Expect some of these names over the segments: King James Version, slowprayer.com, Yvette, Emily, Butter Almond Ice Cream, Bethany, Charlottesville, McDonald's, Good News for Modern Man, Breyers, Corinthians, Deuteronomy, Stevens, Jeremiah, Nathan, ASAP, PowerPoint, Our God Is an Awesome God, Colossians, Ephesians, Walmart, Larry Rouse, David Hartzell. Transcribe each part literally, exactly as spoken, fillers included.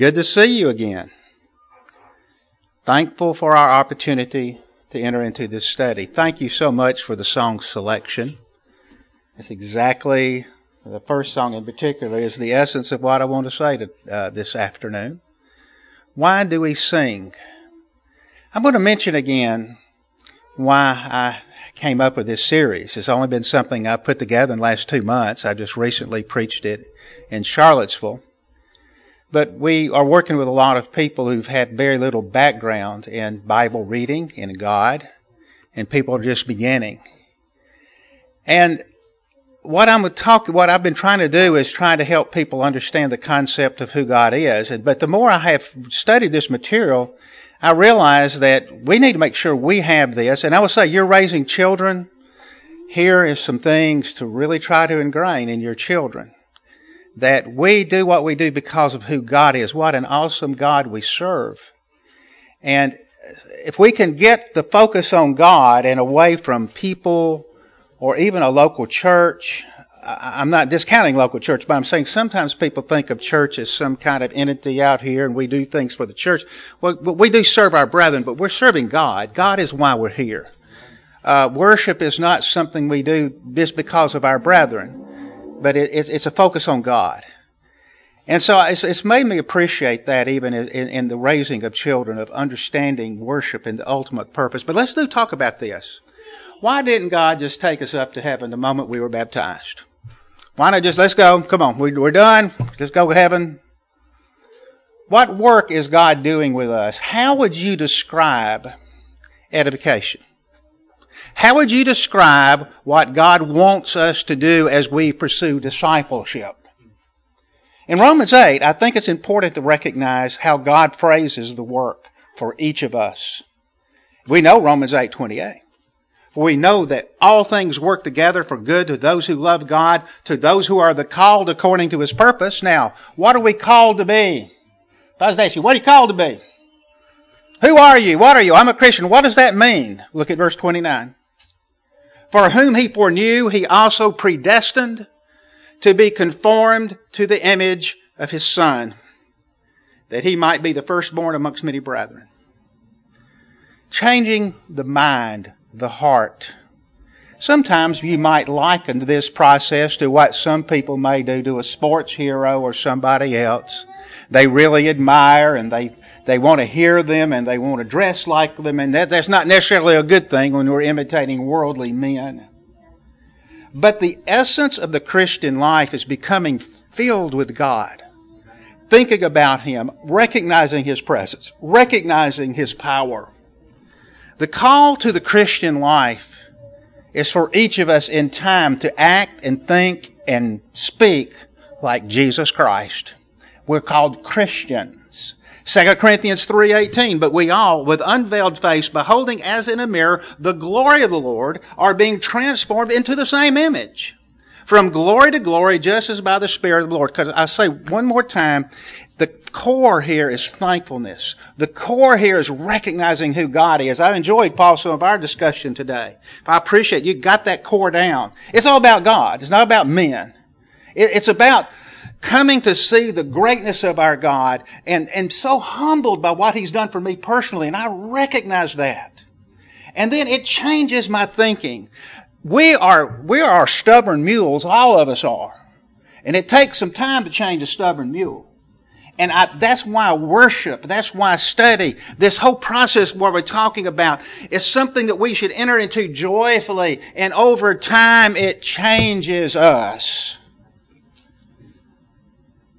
Good to see you again. Thankful for our opportunity to enter into this study. Thank you so much for the song selection. It's exactly, the first song in particular is the essence of what I want to say to, uh, this afternoon. Why do we sing? I'm going to mention again why I came up with this series. It's only been something I put together in the last two months. I just recently preached it in Charlottesville. But we are working with a lot of people who've had very little background in Bible reading, in God, and people are just beginning. And what I'm talk, what I've been trying to do is trying to help people understand the concept of who God is. But the more I have studied this material, I realize that we need to make sure we have this. And I would say you're raising children. Here is some things to really try to ingrain in your children. That we do what we do because of who God is. What an awesome God we serve. And if we can get the focus on God and away from people or even a local church, I'm not discounting local church, but I'm saying sometimes people think of church as some kind of entity out here and we do things for the church. Well, we do serve our brethren, but we're serving God. God is why we're here. Uh, worship is not something we do just because of our brethren. But it's it's a focus on God, and so it's it's made me appreciate that even in, in the raising of children, of understanding worship and the ultimate purpose. But let's do talk about this. Why didn't God just take us up to heaven the moment we were baptized? Why not just let's go? Come on, we, we're done. Let's go to heaven. What work is God doing with us? How would you describe edification? How would you describe what God wants us to do as we pursue discipleship? In Romans eight, I think it's important to recognize how God phrases the work for each of us. We know Romans eight twenty-eight. For we know that all things work together for good to those who love God, to those who are the called according to His purpose. Now, what are we called to be? If I was to ask you, what are you called to be? Who are you? What are you? I'm a Christian. What does that mean? Look at verse twenty-nine. For whom He foreknew, He also predestined to be conformed to the image of His Son, that He might be the firstborn amongst many brethren. Changing the mind, the heart. Sometimes you might liken this process to what some people may do to a sports hero or somebody else. They really admire and they They want to hear them and they want to dress like them, and that, that's not necessarily a good thing when we're imitating worldly men. But the essence of the Christian life is becoming filled with God, thinking about Him, recognizing His presence, recognizing His power. The call to the Christian life is for each of us in time to act and think and speak like Jesus Christ. We're called Christians. Second Corinthians three eighteen, but we all, with unveiled face, beholding as in a mirror the glory of the Lord, are being transformed into the same image, from glory to glory, just as by the Spirit of the Lord. Because I say one more time, the core here is thankfulness. The core here is recognizing who God is. I enjoyed, Paul, some of our discussion today. I appreciate you got that core down. It's all about God. It's not about men. It's about coming to see the greatness of our God, and, and so humbled by what He's done for me personally, and I recognize that. And then it changes my thinking. We are, we are stubborn mules, all of us are. And it takes some time to change a stubborn mule. And I, that's why worship, that's why study, this whole process where we're talking about is something that we should enter into joyfully, and over time it changes us.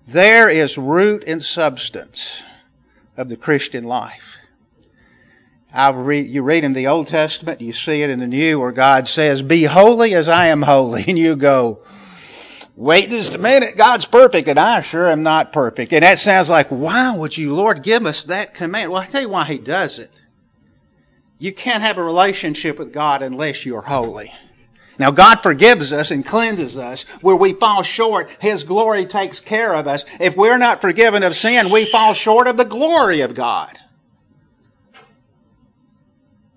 There is root and substance of the Christian life. I read, you read in the Old Testament, you see it in the New, where God says, be holy as I am holy. And you go, wait just a minute, God's perfect, and I sure am not perfect. And that sounds like, why would you, Lord, give us that command? Well, I tell you why He does it. You can't have a relationship with God unless you're holy. Now, God forgives us and cleanses us. Where we fall short, His glory takes care of us. If we're not forgiven of sin, we fall short of the glory of God.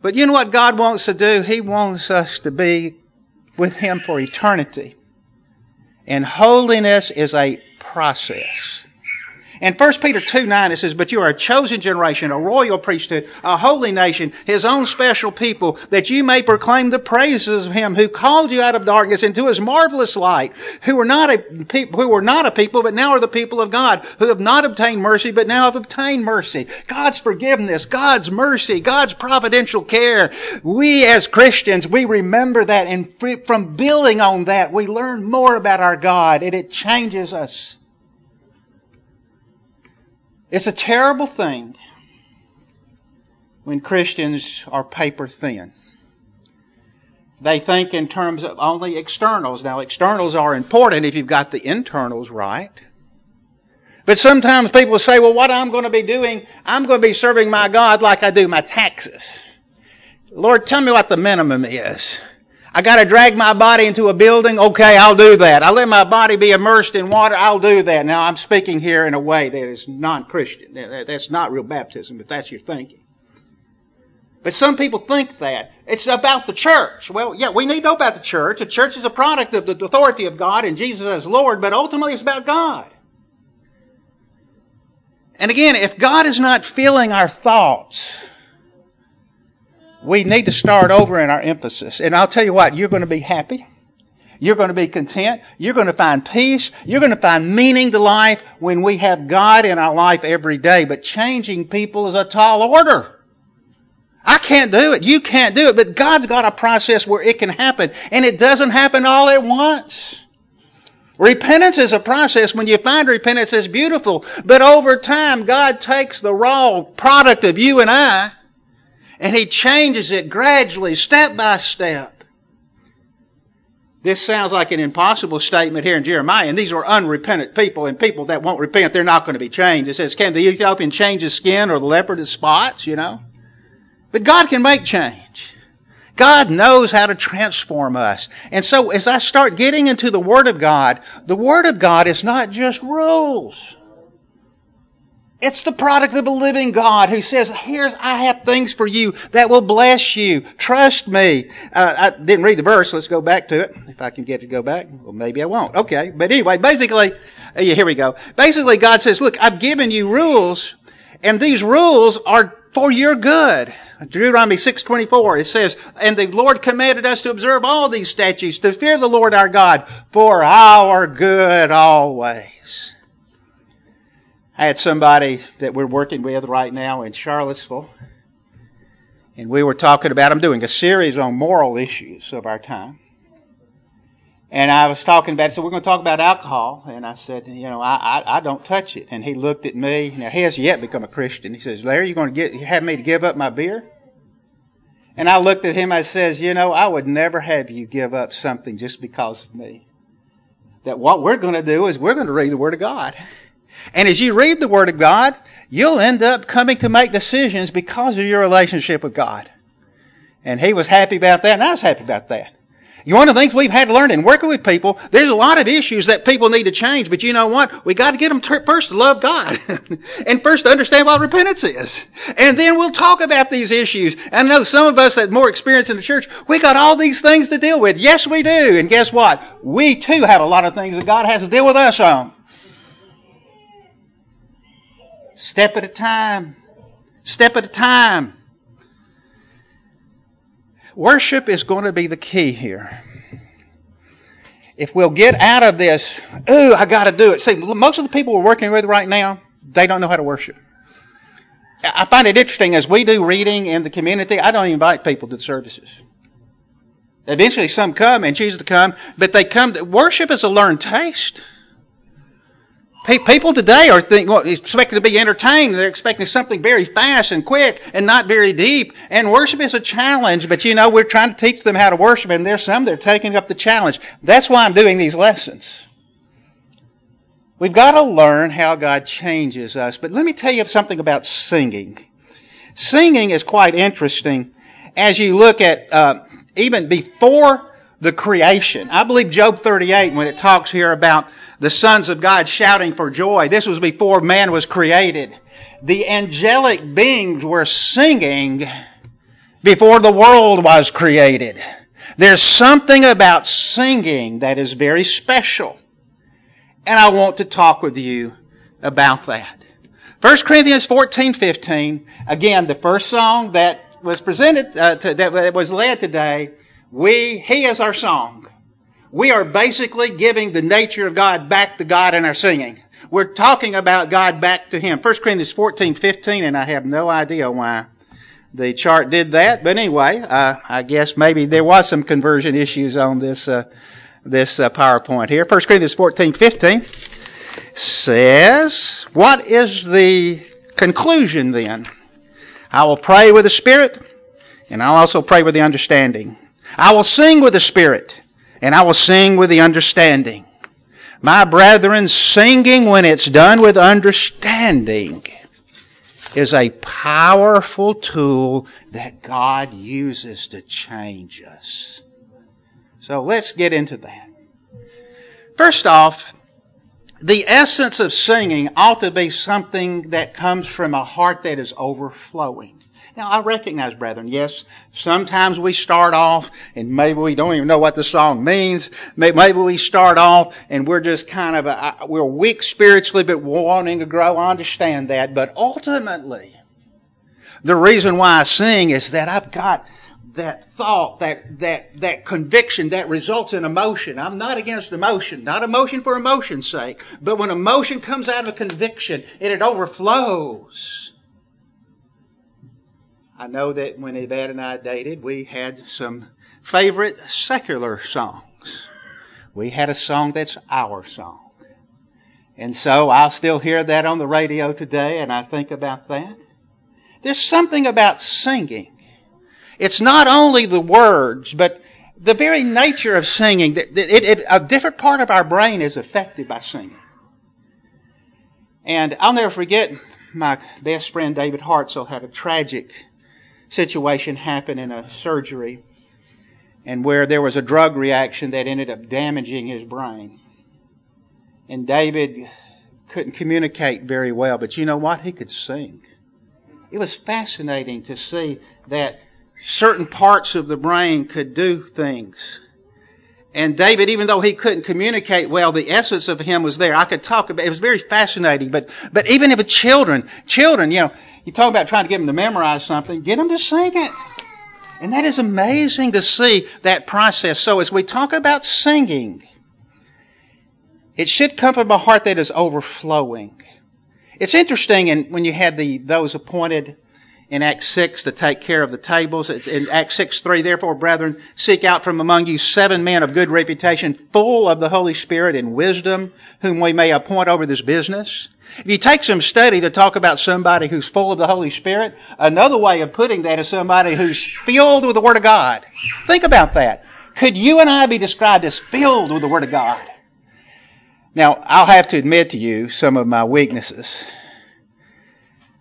But you know what God wants to do? He wants us to be with Him for eternity. And holiness is a process. In First Peter two nine it says, "But you are a chosen generation, a royal priesthood, a holy nation, his own special people, that you may proclaim the praises of him who called you out of darkness into his marvelous light, who were not a people, who were not a people, but now are the people of God, who have not obtained mercy, but now have obtained mercy." God's forgiveness, God's mercy, God's providential care. We as Christians, we remember that, and from building on that, we learn more about our God, and it changes us. It's a terrible thing when Christians are paper thin. They think in terms of only externals. Now, externals are important if you've got the internals right. But sometimes people say, well, what I'm going to be doing, I'm going to be serving my God like I do my taxes. Lord, tell me what the minimum is. I got to drag my body into a building? Okay, I'll do that. I let my body be immersed in water? I'll do that. Now, I'm speaking here in a way that is non-Christian. That's not real baptism, if that's your thinking. But some people think that. It's about the church. Well, yeah, we need to know about the church. The church is a product of the authority of God and Jesus as Lord, but ultimately it's about God. And again, if God is not filling our thoughts, we need to start over in our emphasis. And I'll tell you what, you're going to be happy. You're going to be content. You're going to find peace. You're going to find meaning to life when we have God in our life every day. But changing people is a tall order. I can't do it. You can't do it. But God's got a process where it can happen. And it doesn't happen all at once. Repentance is a process. When you find repentance, it's beautiful. But over time, God takes the raw product of you and I, and He changes it gradually, step by step. This sounds like an impossible statement here in Jeremiah, and these are unrepentant people, and people that won't repent, they're not going to be changed. It says, can the Ethiopian change his skin or the leopard his spots, you know? But God can make change. God knows how to transform us. And so as I start getting into the Word of God, the Word of God is not just rules. It's the product of a living God who says, here's, I have things for you that will bless you. Trust me. Uh, I didn't read the verse. Let's go back to it. If I can get it to go back. Well, maybe I won't. Okay. But anyway, basically, yeah, here we go. Basically, God says, look, I've given you rules, and these rules are for your good. Deuteronomy six twenty-four, it says, and the Lord commanded us to observe all these statutes, to fear the Lord our God for our good always. I had somebody that we're working with right now in Charlottesville, and we were talking about, I'm doing a series on moral issues of our time, and I was talking about, so we're going to talk about alcohol, and I said, you know, I, I, I don't touch it, and he looked at me, now he has yet become a Christian, he says, Larry, you going to get, have me to give up my beer? And I looked at him, I says, you know, I would never have you give up something just because of me, that what we're going to do is we're going to read the Word of God. And as you read the Word of God, you'll end up coming to make decisions because of your relationship with God. And he was happy about that, and I was happy about that. One of the things we've had to learn in working with people, there's a lot of issues that people need to change, but you know what? We got to get them to first to love God and first to understand what repentance is. And then we'll talk about these issues. And I know some of us that have more experience in the church, we got all these things to deal with. Yes, we do. And guess what? We too have a lot of things that God has to deal with us on. Step at a time. Step at a time. Worship is going to be the key here. If we'll get out of this, ooh, I got to do it. See, most of the people we're working with right now, they don't know how to worship. I find it interesting, as we do reading in the community, I don't invite people to the services. Eventually some come and choose to come, but they come to, worship is a learned taste. People today are thinking, well, expecting to be entertained. They're expecting something very fast and quick and not very deep. And worship is a challenge, but you know, we're trying to teach them how to worship, and there's some that are taking up the challenge. That's why I'm doing these lessons. We've got to learn how God changes us. But let me tell you something about singing. Singing is quite interesting as you look at uh, even before the creation. I believe Job thirty-eight, when it talks here about the sons of God shouting for joy, this was before man was created. The angelic beings were singing before the world was created. There's something about singing that is very special. And I want to talk with you about that. First Corinthians fourteen fifteen, again, the first song that was presented, uh, to, that was led today, we, he is our song. We are basically giving the nature of God back to God in our singing. We're talking about God back to Him. First Corinthians fourteen fifteen, and I have no idea why the chart did that. But anyway, uh, I guess maybe there was some conversion issues on this uh, this uh, PowerPoint here. First Corinthians fourteen fifteen says, what is the conclusion then? I will pray with the Spirit, and I'll also pray with the understanding. I will sing with the Spirit, and I will sing with the understanding. My brethren, singing when it's done with understanding is a powerful tool that God uses to change us. So let's get into that. First off, the essence of singing ought to be something that comes from a heart that is overflowing. Now, I recognize, brethren, yes, sometimes we start off and maybe we don't even know what the song means. Maybe we start off and we're just kind of, a, we're weak spiritually, but wanting to grow. I understand that. But ultimately, the reason why I sing is that I've got that thought, that, that, that conviction that results in emotion. I'm not against emotion, not emotion for emotion's sake. But when emotion comes out of a conviction and it overflows. I know that when Yvette and I dated, we had some favorite secular songs. We had a song that's our song. And so I'll still hear that on the radio today, and I think about that. There's something about singing. It's not only the words, but the very nature of singing. It, it, a different part of our brain is affected by singing. And I'll never forget, my best friend David Hartzell had a tragic situation happen in a surgery, and where there was a drug reaction that ended up damaging his brain. And David couldn't communicate very well, but you know what? He could sing. It was fascinating to see that certain parts of the brain could do things. And David, even though he couldn't communicate well, the essence of him was there. I could talk about it. It was very fascinating. But, but even if it's children, children, you know, you talk about trying to get them to memorize something, get them to sing it. And that is amazing to see that process. So as we talk about singing, it should come from a heart that is overflowing. It's interesting, and when you had the, those appointed in Acts six to take care of the tables. It's in Acts six three, therefore, brethren, seek out from among you seven men of good reputation, full of the Holy Spirit and wisdom, whom we may appoint over this business. If you take some study to talk about somebody who's full of the Holy Spirit, another way of putting that is somebody who's filled with the Word of God. Think about that. Could you and I be described as filled with the Word of God? Now, I'll have to admit to you some of my weaknesses.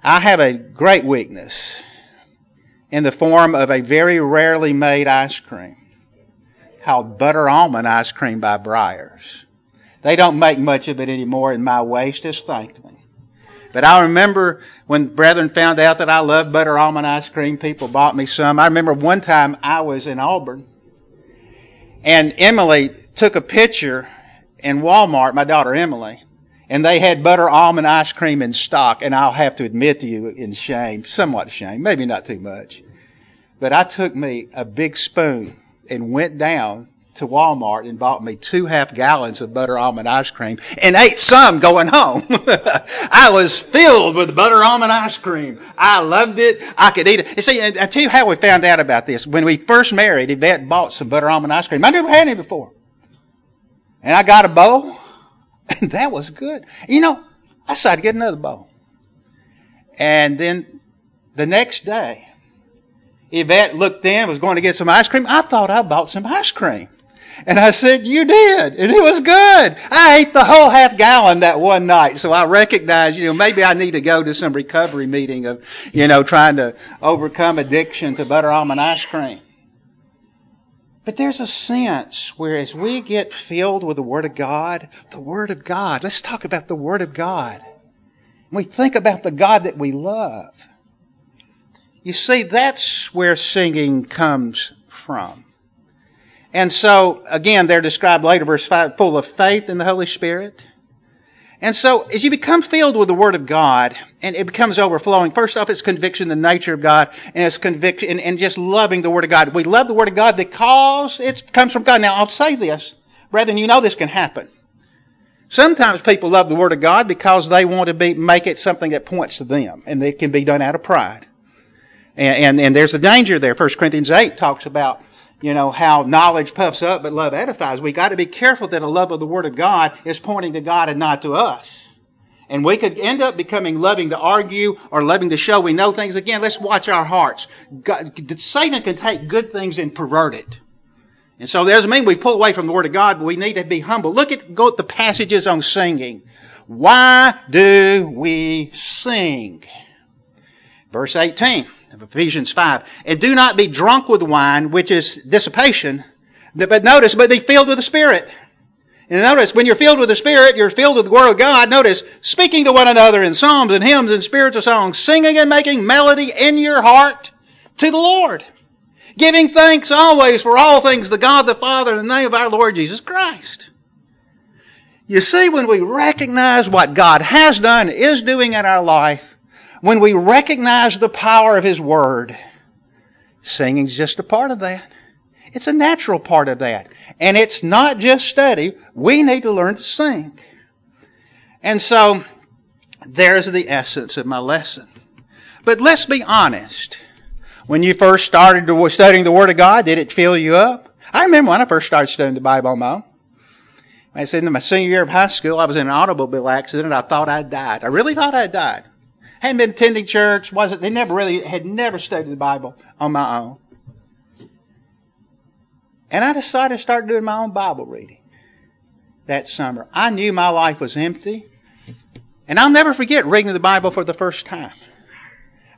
I have a great weakness in the form of a very rarely made ice cream called Butter Almond Ice Cream by Breyers. They don't make much of it anymore, and my waist has thanked me. But I remember when brethren found out that I loved Butter Almond Ice Cream, people bought me some. I remember one time I was in Auburn, and Emily took a picture in Walmart, my daughter Emily, and they had Butter Almond Ice Cream in stock. And I'll have to admit to you in shame, somewhat shame, maybe not too much, but I took me a big spoon and went down to Walmart and bought me two half gallons of Butter Almond Ice Cream and ate some going home. I was filled with Butter Almond Ice Cream. I loved it. I could eat it. You see, I tell you how we found out about this. When we first married, Yvette bought some Butter Almond Ice Cream. I never had any before. And I got a bowl. And that was good. You know, I decided to get another bowl. And then the next day, Yvette looked in, was going to get some ice cream. I thought I bought some ice cream. And I said, you did. And it was good. I ate the whole half gallon that one night. So I recognized, you know, maybe I need to go to some recovery meeting of, you know, trying to overcome addiction to Butter Almond Ice Cream. But there's a sense where as we get filled with the Word of God, the Word of God, let's talk about the Word of God. We think about the God that we love. You see, that's where singing comes from. And so, again, they're described later, verse five, full of faith in the Holy Spirit. And so as you become filled with the Word of God and it becomes overflowing, first off, it's conviction, the nature of God, and it's conviction and, and just loving the Word of God. We love the Word of God because it comes from God. Now, I'll say this, brethren, you know this can happen. Sometimes people love the Word of God because they want to be make it something that points to them, and it can be done out of pride. And, and, and there's a danger there. First Corinthians eight talks about, you know, how knowledge puffs up, but love edifies. We got to be careful that a love of the Word of God is pointing to God and not to us. And we could end up becoming loving to argue or loving to show we know things. Again, let's watch our hearts. God, Satan can take good things and pervert it. And so that doesn't mean we pull away from the Word of God, but we need to be humble. Look at, go at the passages on singing. Why do we sing? Verse eighteen. Of Ephesians five. And do not be drunk with wine, which is dissipation, but notice, but be filled with the Spirit. And notice, when you're filled with the Spirit, you're filled with the Word of God. Notice, speaking to one another in psalms and hymns and spiritual songs, singing and making melody in your heart to the Lord, giving thanks always for all things to God the Father in the name of our Lord Jesus Christ. You see, when we recognize what God has done, is doing in our life, when we recognize the power of His Word, singing's just a part of that. It's a natural part of that. And it's not just study. We need to learn to sing. And so, there's the essence of my lesson. But let's be honest. When you first started studying the Word of God, did it fill you up? I remember when I first started studying the Bible on my own. I said in my senior year of high school, I was in an automobile accident and I thought I died. I really thought I died. Hadn't been attending church, wasn't, they never really, had never studied the Bible on my own. And I decided to start doing my own Bible reading that summer. I knew my life was empty. And I'll never forget reading the Bible for the first time.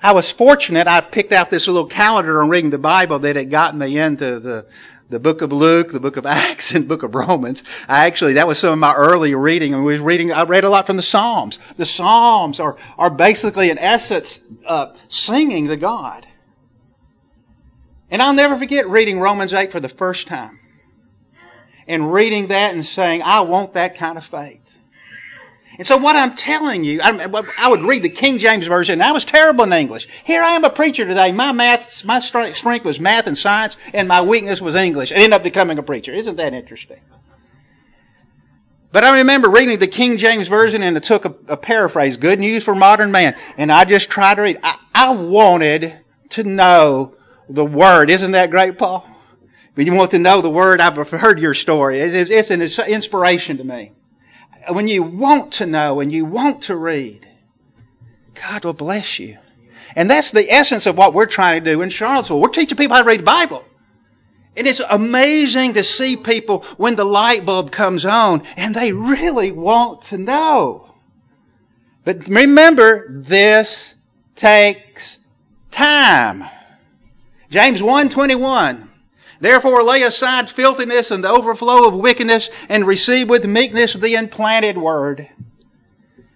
I was fortunate, I picked out this little calendar on reading the Bible that had gotten me into the, the book of Luke, the book of Acts, and the book of Romans. I actually, that was some of my early reading. And we was reading, I read a lot from the Psalms. The Psalms are, are basically, in essence, uh, singing to God. And I'll never forget reading Romans eight for the first time. And reading that and saying, I want that kind of faith. And so what I'm telling you, I, I would read the King James Version, and I was terrible in English. Here I am, a preacher today. My math, my strength was math and science, and my weakness was English. I ended up becoming a preacher. Isn't that interesting? But I remember reading the King James Version, and it took a, a paraphrase, Good News for Modern Man, and I just tried to read. I, I wanted to know the Word. Isn't that great, Paul? But you want to know the Word? I've heard your story. It's, it's, it's an inspiration to me. When you want to know and you want to read, God will bless you. And that's the essence of what we're trying to do in Charlottesville. We're teaching people how to read the Bible. And it's amazing to see people when the light bulb comes on and they really want to know. But remember, this takes time. James one twenty-one. Therefore lay aside filthiness and the overflow of wickedness, and receive with meekness the implanted word,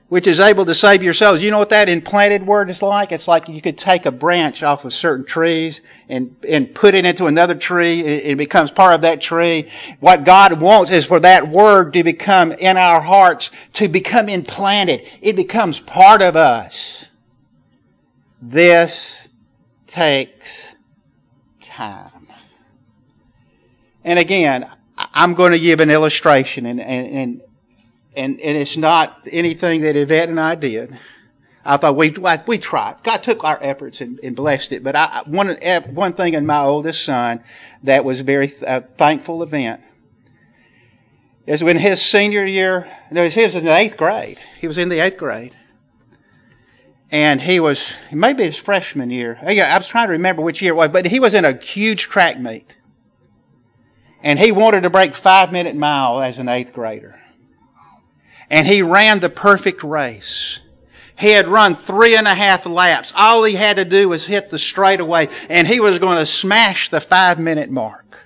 which is able to save your souls. You know what that implanted word is like? It's like you could take a branch off of certain trees and, and put it into another tree. It becomes part of that tree. What God wants is for that word to become in our hearts, to become implanted. It becomes part of us. This takes time. And again, I'm going to give an illustration, and and and and it's not anything that Yvette and I did. I thought we we tried. God took our efforts and, and blessed it. But I one one thing in my oldest son that was a very uh, thankful event is when his senior year. No, he was in the eighth grade. He was in the eighth grade, and he was maybe his freshman year. I was trying to remember which year it was, but he was in a huge track meet. And he wanted to break five-minute mile as an eighth grader. And he ran the perfect race. He had run three and a half laps. All he had to do was hit the straightaway, and he was going to smash the five-minute mark.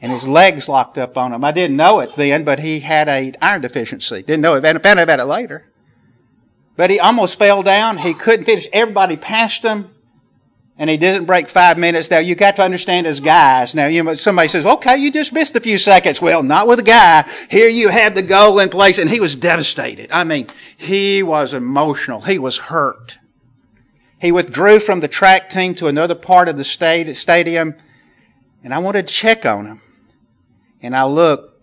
And his legs locked up on him. I didn't know it then, but he had an iron deficiency. Didn't know it. I found out about it later. But he almost fell down. He couldn't finish. Everybody passed him. and he didn't break five minutes. Now, you got to understand as guys. Now, you know, somebody says, okay, you just missed a few seconds. Well, not with a guy. Here you have the goal in place, and he was devastated. I mean, he was emotional. He was hurt. He withdrew from the track team to another part of the stadium, and I wanted to check on him. And I looked,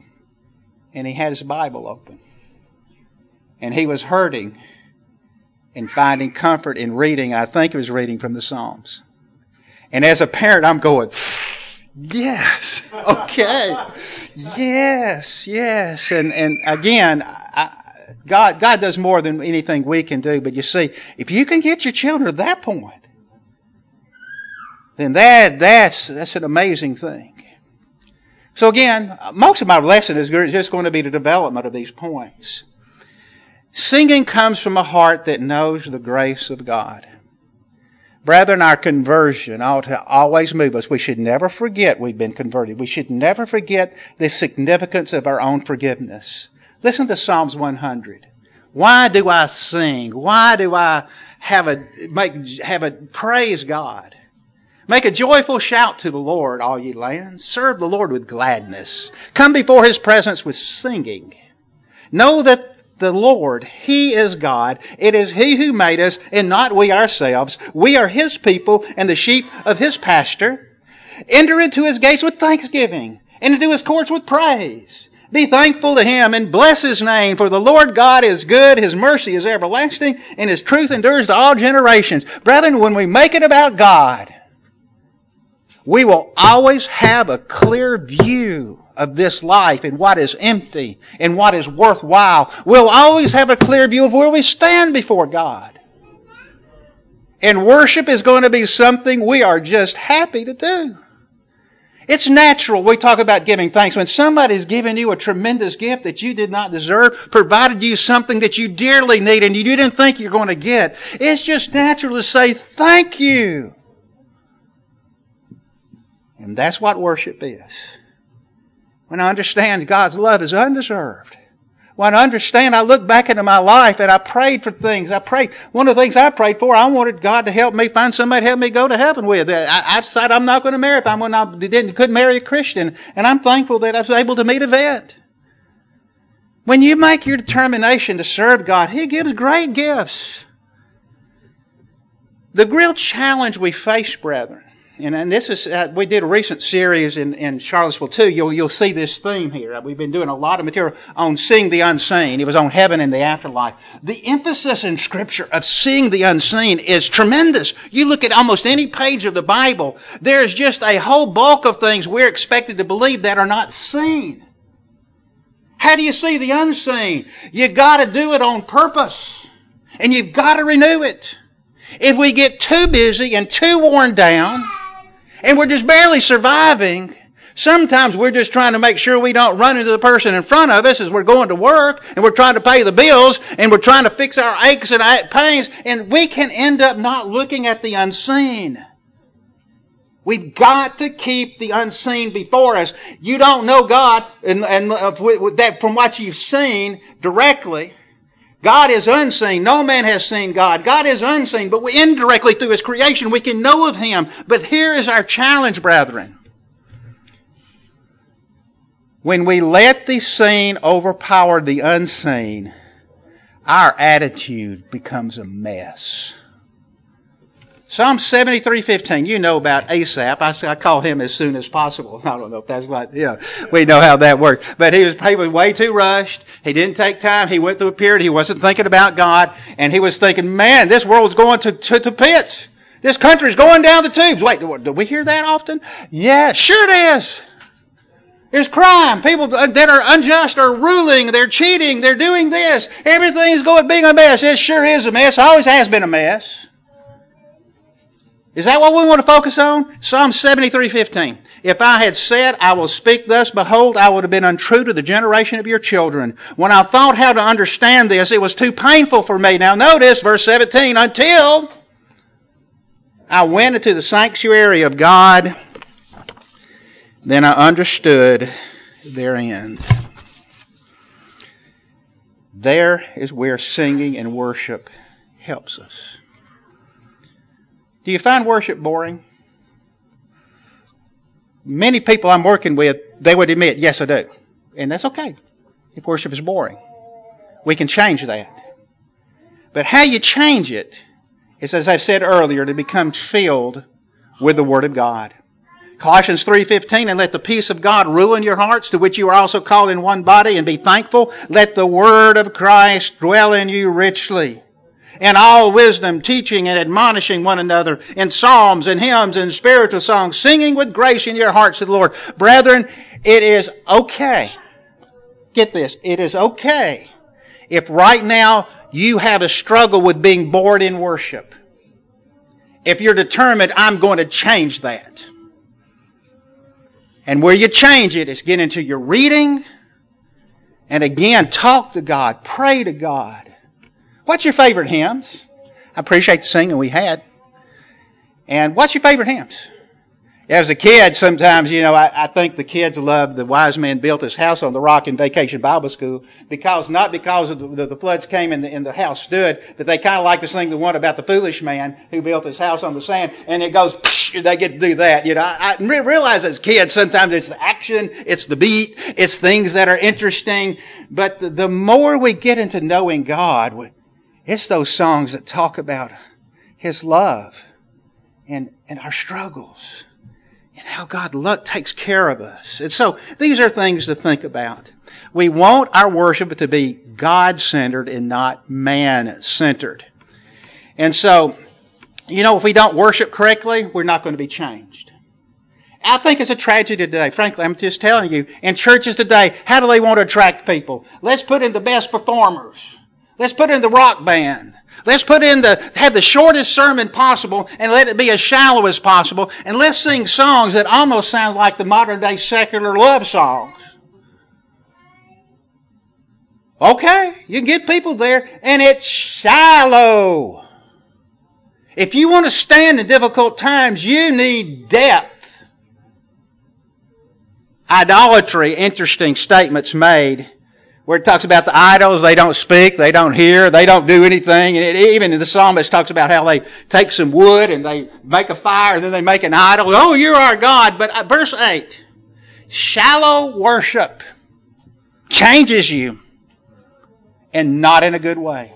and he had his Bible open. And he was hurting and finding comfort in reading. I think he was reading from the Psalms. And as a parent, I'm going, yes, okay, yes, yes. And and again, I, God God does more than anything we can do. But you see, if you can get your children to that point, then that that's that's an amazing thing. So again, most of my lesson is just going to be the development of these points. Singing comes from a heart that knows the grace of God. Brethren, our conversion ought to always move us. We should never forget we've been converted. We should never forget the significance of our own forgiveness. Listen to Psalms one hundred. Why do I sing? Why do I have a, make, have a, praise God? Make a joyful shout to the Lord, all ye lands. Serve the Lord with gladness. Come before His presence with singing. Know that the Lord, He is God. It is He who made us and not we ourselves. We are His people and the sheep of His pasture. Enter into His gates with thanksgiving and into His courts with praise. Be thankful to Him and bless His name, for the Lord God is good, His mercy is everlasting, and His truth endures to all generations. Brethren, when we make it about God, we will always have a clear view of this life and what is empty and what is worthwhile. We'll always have a clear view of where we stand before God. And worship is going to be something we are just happy to do. It's natural. We talk about giving thanks. When somebody's given you a tremendous gift that you did not deserve, provided you something that you dearly need and you didn't think you're going to get, it's just natural to say thank you. And that's what worship is. When I understand God's love is undeserved, when I understand, I look back into my life and I prayed for things. I prayed. One of the things I prayed for, I wanted God to help me find somebody to help me go to heaven with. I, I decided I'm not going to marry if I'm not, didn't, couldn't marry a Christian. And I'm thankful that I was able to meet Yvette. When you make your determination to serve God, He gives great gifts. The real challenge we face, brethren, And, and this is, uh, we did a recent series in, in Charlottesville too. You'll, you'll see this theme here. We've been doing a lot of material on seeing the unseen. It was on heaven and the afterlife. The emphasis in Scripture of seeing the unseen is tremendous. You look at almost any page of the Bible, there's just a whole bulk of things we're expected to believe that are not seen. How do you see the unseen? You gotta do it on purpose. And you've gotta renew it. If we get too busy and too worn down, and we're just barely surviving. Sometimes we're just trying to make sure we don't run into the person in front of us as we're going to work, and we're trying to pay the bills, and we're trying to fix our aches and pains, and we can end up not looking at the unseen. We've got to keep the unseen before us. You don't know God and, and that from what you've seen directly. God is unseen. No man has seen God. God is unseen, but we indirectly through His creation we can know of Him. But here is our challenge, brethren. When we let the seen overpower the unseen, our attitude becomes a mess. Psalm seventy-three fifteen, you know about ASAP. I, I call him as soon as possible. I don't know if that's what, yeah, we know how that works. But he was, he was way too rushed. He didn't take time. He went through a period. He wasn't thinking about God. And he was thinking, man, this world's going to, to, to pits. This country's going down the tubes. Wait, do, do we hear that often? Yeah, sure it is. There's crime. People that are unjust are ruling. They're cheating. They're doing this. Everything's going being a mess. It sure is a mess. It always has been a mess. Is that what we want to focus on? Psalm seventy-three fifteen. If I had said, I will speak thus, behold, I would have been untrue to the generation of your children. When I thought how to understand this, it was too painful for me. Now notice verse seventeen, until I went into the sanctuary of God, then I understood their end. There is where singing and worship helps us. Do you find worship boring? Many people I'm working with, they would admit, yes, I do. And that's okay if worship is boring. We can change that. But how you change it is, as I've said earlier, to become filled with the Word of God. Colossians three fifteen, and let the peace of God rule in your hearts, to which you are also called in one body, and be thankful. Let the Word of Christ dwell in you richly, in all wisdom, teaching and admonishing one another, in psalms and hymns and spiritual songs, singing with grace in your hearts to the Lord. Brethren, it is okay. Get this. It is okay if right now you have a struggle with being bored in worship. If you're determined, I'm going to change that. And where you change it is get into your reading. And again, talk to God. Pray to God. What's your favorite hymns? I appreciate the singing we had. And what's your favorite hymns? As a kid, sometimes, you know, I, I think the kids loved The Wise Man Built His House on the Rock in Vacation Bible School, because not because of the, the, the floods came and the, and the house stood, but they kind of like to sing the one about the foolish man who built his house on the sand, and it goes, psh, they get to do that. You know, I, I realize as kids, sometimes it's the action, it's the beat, it's things that are interesting, but the, the more we get into knowing God, it's those songs that talk about His love and, and our struggles, and how God look, takes care of us. And so these are things to think about. We want our worship to be God-centered and not man-centered. And so, you know, if we don't worship correctly, we're not going to be changed. I think it's a tragedy today. Frankly, I'm just telling you, in churches today, how do they want to attract people? Let's put in the best performers. Let's put in the rock band. Let's put in the, have the shortest sermon possible and let it be as shallow as possible. And let's sing songs that almost sound like the modern day secular love songs. Okay, you can get people there, and it's shallow. If you want to stand in difficult times, you need depth. Idolatry, interesting statements made, where it talks about the idols, they don't speak, they don't hear, they don't do anything. And it, even the psalmist talks about how they take some wood and they make a fire and then they make an idol. Oh, you're our God. But verse eight, shallow worship changes you, and not in a good way.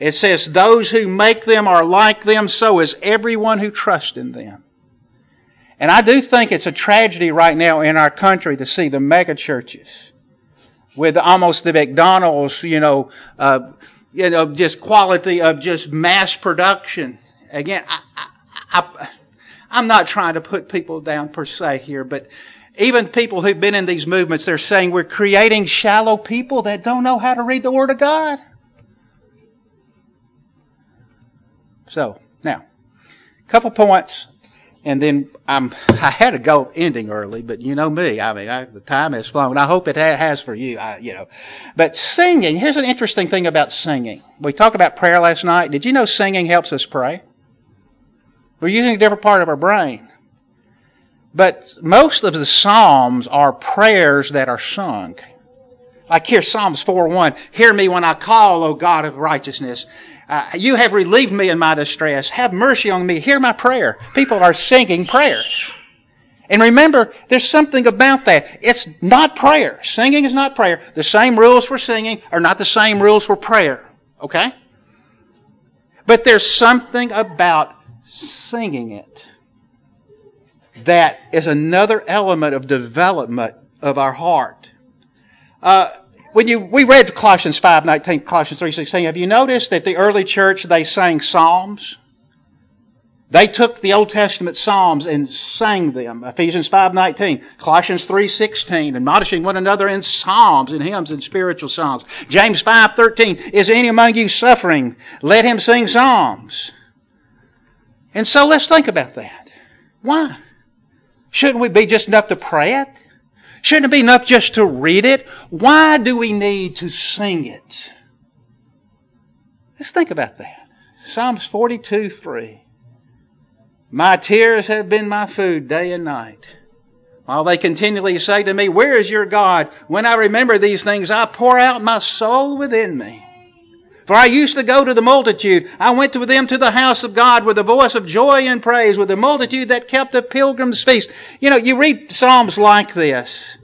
It says, those who make them are like them, so is everyone who trusts in them. And I do think it's a tragedy right now in our country to see the mega churches with almost the McDonald's, you know, uh, you know, just quality of just mass production. Again, I, I, I, I'm not trying to put people down per se here, but even people who've been in these movements, they're saying we're creating shallow people that don't know how to read the Word of God. So, now, a couple points. And then I'm, I had a goal ending early, but you know me. I mean, I, the time has flown. I hope it ha- has for you, I, you know. But singing, here's an interesting thing about singing. We talked about prayer last night. Did you know singing helps us pray? We're using a different part of our brain. But most of the Psalms are prayers that are sung. Like here, Psalms four one, hear me when I call, O God of righteousness. Uh, you have relieved me in my distress. Have mercy on me. Hear my prayer. People are singing prayers. And remember, there's something about that. It's not prayer. Singing is not prayer. The same rules for singing are not the same rules for prayer. Okay? But there's something about singing it that is another element of development of our heart. Uh, When you, we read Colossians five nineteen, Colossians three sixteen. Have you noticed that the early church, they sang psalms? They took the Old Testament psalms and sang them. Ephesians five nineteen, Colossians three sixteen, admonishing one another in psalms and hymns and spiritual songs. James five thirteen, is any among you suffering? Let him sing psalms. And so let's think about that. Why? Shouldn't we be just enough to pray it? Shouldn't it be enough just to read it? Why do we need to sing it? Let's think about that. Psalms forty-two three. My tears have been my food day and night, while they continually say to me, where is your God? When I remember these things, I pour out my soul within me. For I used to go to the multitude. I went to them to the house of God with a voice of joy and praise, with a multitude that kept a pilgrim's feast. You know, you read Psalms like this,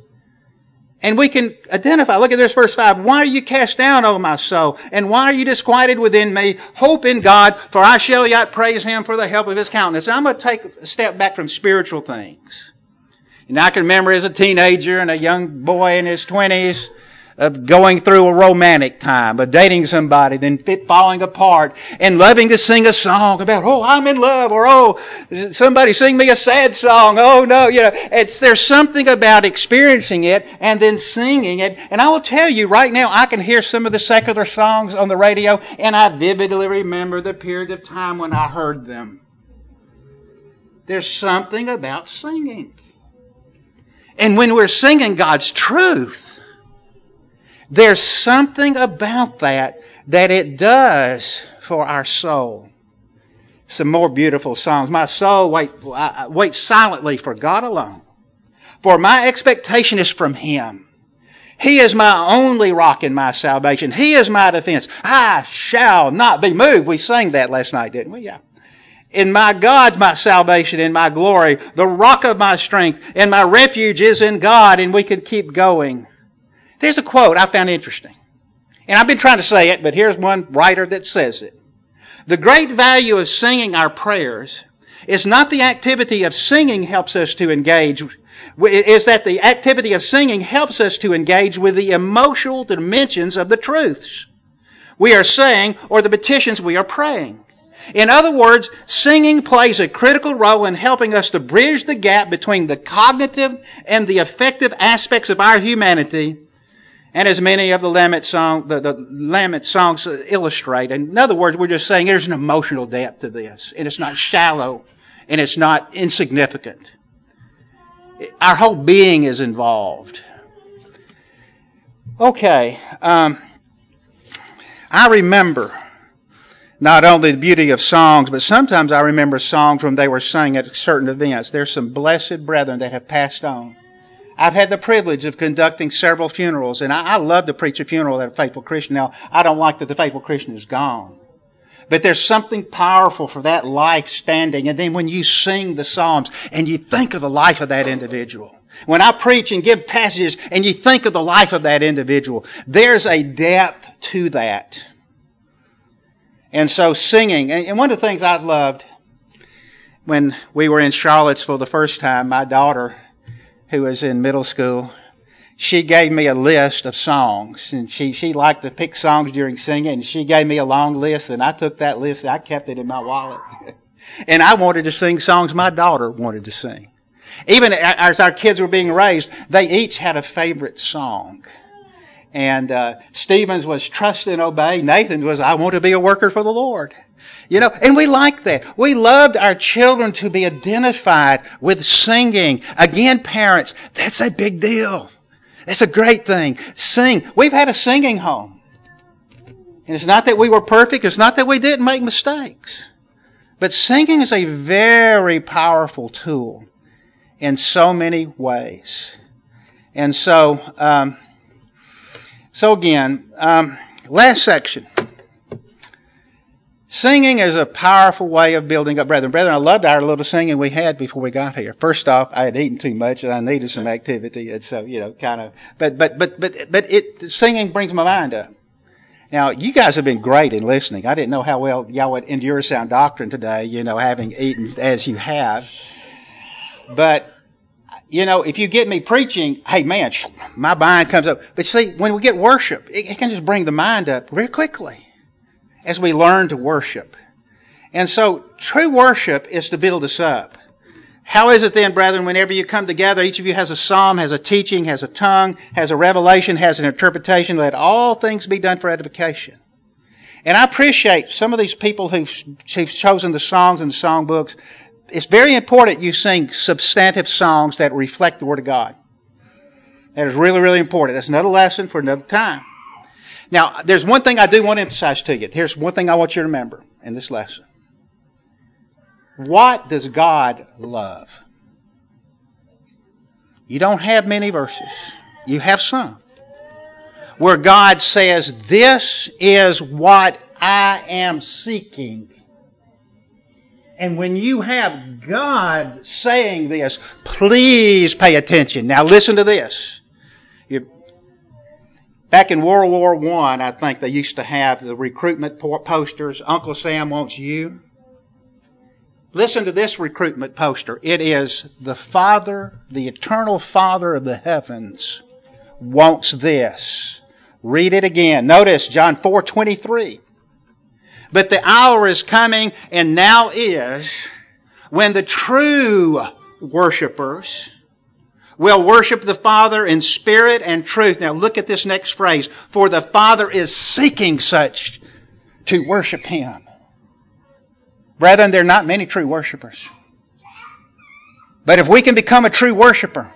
and we can identify. Look at this verse five. Why are you cast down, O my soul? And why are you disquieted within me? Hope in God, for I shall yet praise Him for the help of His countenance. Now, I'm going to take a step back from spiritual things. And I can remember as a teenager and a young boy in his twenties of going through a romantic time, of dating somebody, then falling apart, and loving to sing a song about, oh, I'm in love, or oh, somebody sing me a sad song, oh no, you know, it's, there's something about experiencing it and then singing it. And I will tell you right now, I can hear some of the secular songs on the radio, and I vividly remember the period of time when I heard them. There's something about singing. And when we're singing God's truth, there's something about that that it does for our soul. Some more beautiful songs. My soul, wait, wait silently for God alone, for my expectation is from Him. He is my only rock in my salvation. He is my defense. I shall not be moved. We sang that last night, didn't we? Yeah. In my God's my salvation and my glory, the rock of my strength, and my refuge is in God, and we could keep going. There's a quote I found interesting, and I've been trying to say it, but here's one writer that says it. The great value of singing our prayers is not the activity of singing helps us to engage, is that the activity of singing helps us to engage with the emotional dimensions of the truths we are saying or the petitions we are praying. In other words, singing plays a critical role in helping us to bridge the gap between the cognitive and the affective aspects of our humanity. And as many of the Lament song, the, the Lament songs illustrate, in other words, we're just saying there's an emotional depth to this, and it's not shallow, and it's not insignificant. Our whole being is involved. Okay, um, I remember not only the beauty of songs, but sometimes I remember songs when they were sung at certain events. There's some blessed brethren that have passed on. I've had the privilege of conducting several funerals, and I, I love to preach a funeral at a faithful Christian. Now, I don't like that the faithful Christian is gone. But there's something powerful for that life standing. And then when you sing the Psalms and you think of the life of that individual, when I preach and give passages and you think of the life of that individual, there's a depth to that. And so singing, and one of the things I loved when we were in Charlottesville the first time, my daughter, who was in middle school, she gave me a list of songs, and she, she liked to pick songs during singing, and she gave me a long list, and I took that list, and I kept it in my wallet. And I wanted to sing songs my daughter wanted to sing. Even as our kids were being raised, they each had a favorite song. And uh, Stevens was Trust and Obey. Nathan was I Want to Be a Worker for the Lord. You know, and we like that. We loved our children to be identified with singing. Again, parents, that's a big deal. That's a great thing. Sing. We've had a singing home. And it's not that we were perfect. It's not that we didn't make mistakes. But singing is a very powerful tool in so many ways. And so, um, so again, um, last section. Singing is a powerful way of building up brethren. Brethren, I loved our little singing we had before we got here. First off, I had eaten too much and I needed some activity, and so, you know, kind of. But but but but but it singing brings my mind up. Now, you guys have been great in listening. I didn't know how well y'all would endure sound doctrine today, you know, having eaten as you have. But you know, if you get me preaching, hey man, my mind comes up. But see, when we get worship, it can just bring the mind up very quickly as we learn to worship. And so true worship is to build us up. How is it then, brethren, whenever you come together, each of you has a psalm, has a teaching, has a tongue, has a revelation, has an interpretation. Let all things be done for edification. And I appreciate some of these people who've, who've chosen the songs and the songbooks. It's very important you sing substantive songs that reflect the Word of God. That is really, really important. That's another lesson for another time. Now, there's one thing I do want to emphasize to you. Here's one thing I want you to remember in this lesson. What does God love? You don't have many verses. You have some. where God says, this is what I am seeking. And when you have God saying this, please pay attention. Now listen to this. Back in World War One, I think they used to have the recruitment posters, Uncle Sam wants you. Listen to this recruitment poster. It is the Father, the eternal Father of the heavens wants this. Read it again. Notice John four twenty-three. But the hour is coming, and now is, when the true worshipers will worship the Father in spirit and truth. Now look at this next phrase. For the Father is seeking such to worship Him. Brethren, there are not many true worshipers. But if we can become a true worshiper,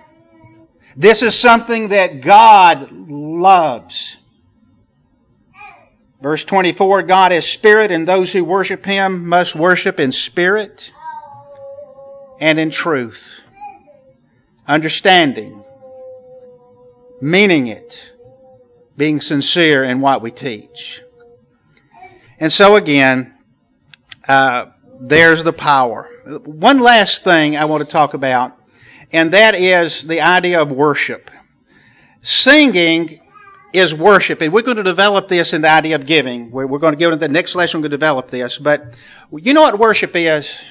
this is something that God loves. Verse twenty-four, God is spirit, and those who worship Him must worship in spirit and in truth. Understanding, meaning it, being sincere in what we teach. And so again, uh, there's the power. One last thing I want to talk about, and that is the idea of worship. Singing is worship. And we're going to develop this in the idea of giving. We're going to go to the next lesson, we're going to develop this. But you know what worship is?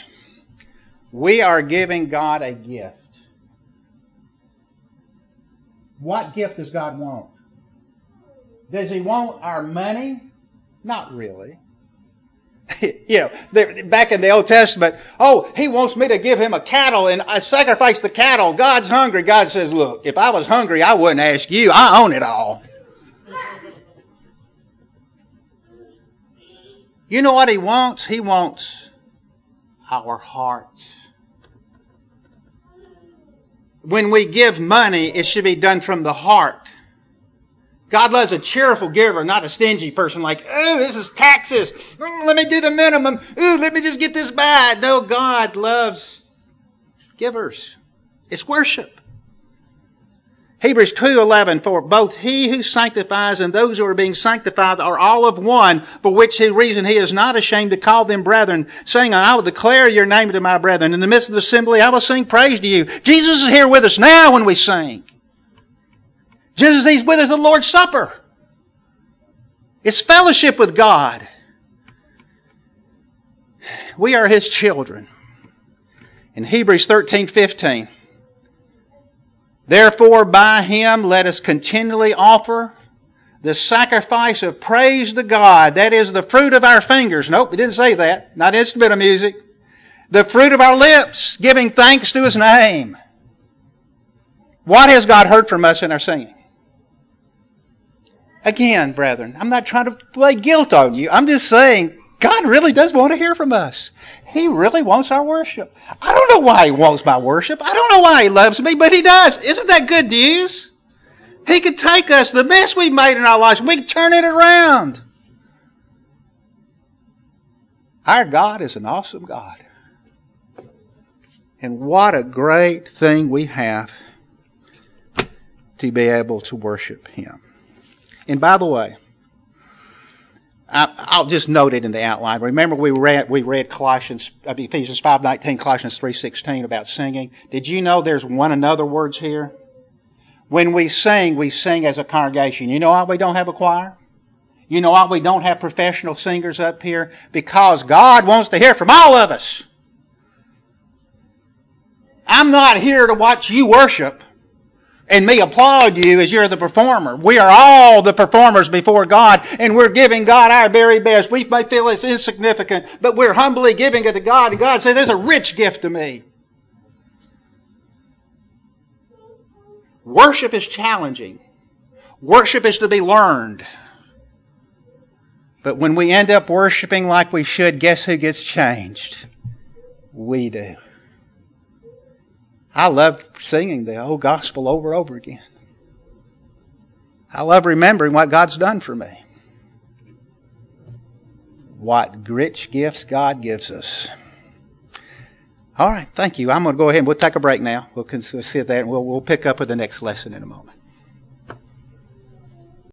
We are giving God a gift. What gift does God want? Does He want our money? Not really. You know, back in the Old Testament, oh, He wants me to give Him a cattle and I sacrifice the cattle. God's hungry. God says, look, if I was hungry, I wouldn't ask you. I own it all. You know what He wants? He wants our hearts. When we give money, it should be done from the heart. God loves a cheerful giver, not a stingy person like, oh, this is taxes. Let me do the minimum. Oh, let me just get this by. No, God loves givers. It's worship. Hebrews two eleven, for both He who sanctifies and those who are being sanctified are all of one, for which reason He is not ashamed to call them brethren, saying, I will declare your name to my brethren. In the midst of the assembly, I will sing praise to you. Jesus is here with us now when we sing. Jesus is with us at the Lord's Supper. It's fellowship with God. We are His children. In Hebrews thirteen fifteen, therefore by Him let us continually offer the sacrifice of praise to God. That is the fruit of our fingers. Nope, it didn't say that. Not instrumental music. The fruit of our lips, giving thanks to His name. What has God heard from us in our singing? Again, brethren, I'm not trying to lay guilt on you. I'm just saying God really does want to hear from us. He really wants our worship. I don't know why He wants my worship. I don't know why He loves me, but He does. Isn't that good news? He can take us, the mess we've made in our lives, we can turn it around. Our God is an awesome God. And what a great thing we have to be able to worship Him. And by the way, I, I'll just note it in the outline. Remember, we read we read Colossians, Ephesians five nineteen, Colossians three sixteen about singing. Did you know there's one another words here? When we sing, we sing as a congregation. You know why we don't have a choir? You know why we don't have professional singers up here? Because God wants to hear from all of us. I'm not here to watch you worship and me applaud you as you're the performer. We are all the performers before God, and we're giving God our very best. We may feel it's insignificant, but we're humbly giving it to God, and God says, there's a rich gift to me. Worship is challenging. Worship is to be learned. But when we end up worshiping like we should, guess who gets changed? We do. I love singing the old gospel over and over again. I love remembering what God's done for me. What rich gifts God gives us. All right, thank you. I'm going to go ahead and we'll take a break now. We'll sit there and we'll, we'll pick up with the next lesson in a moment.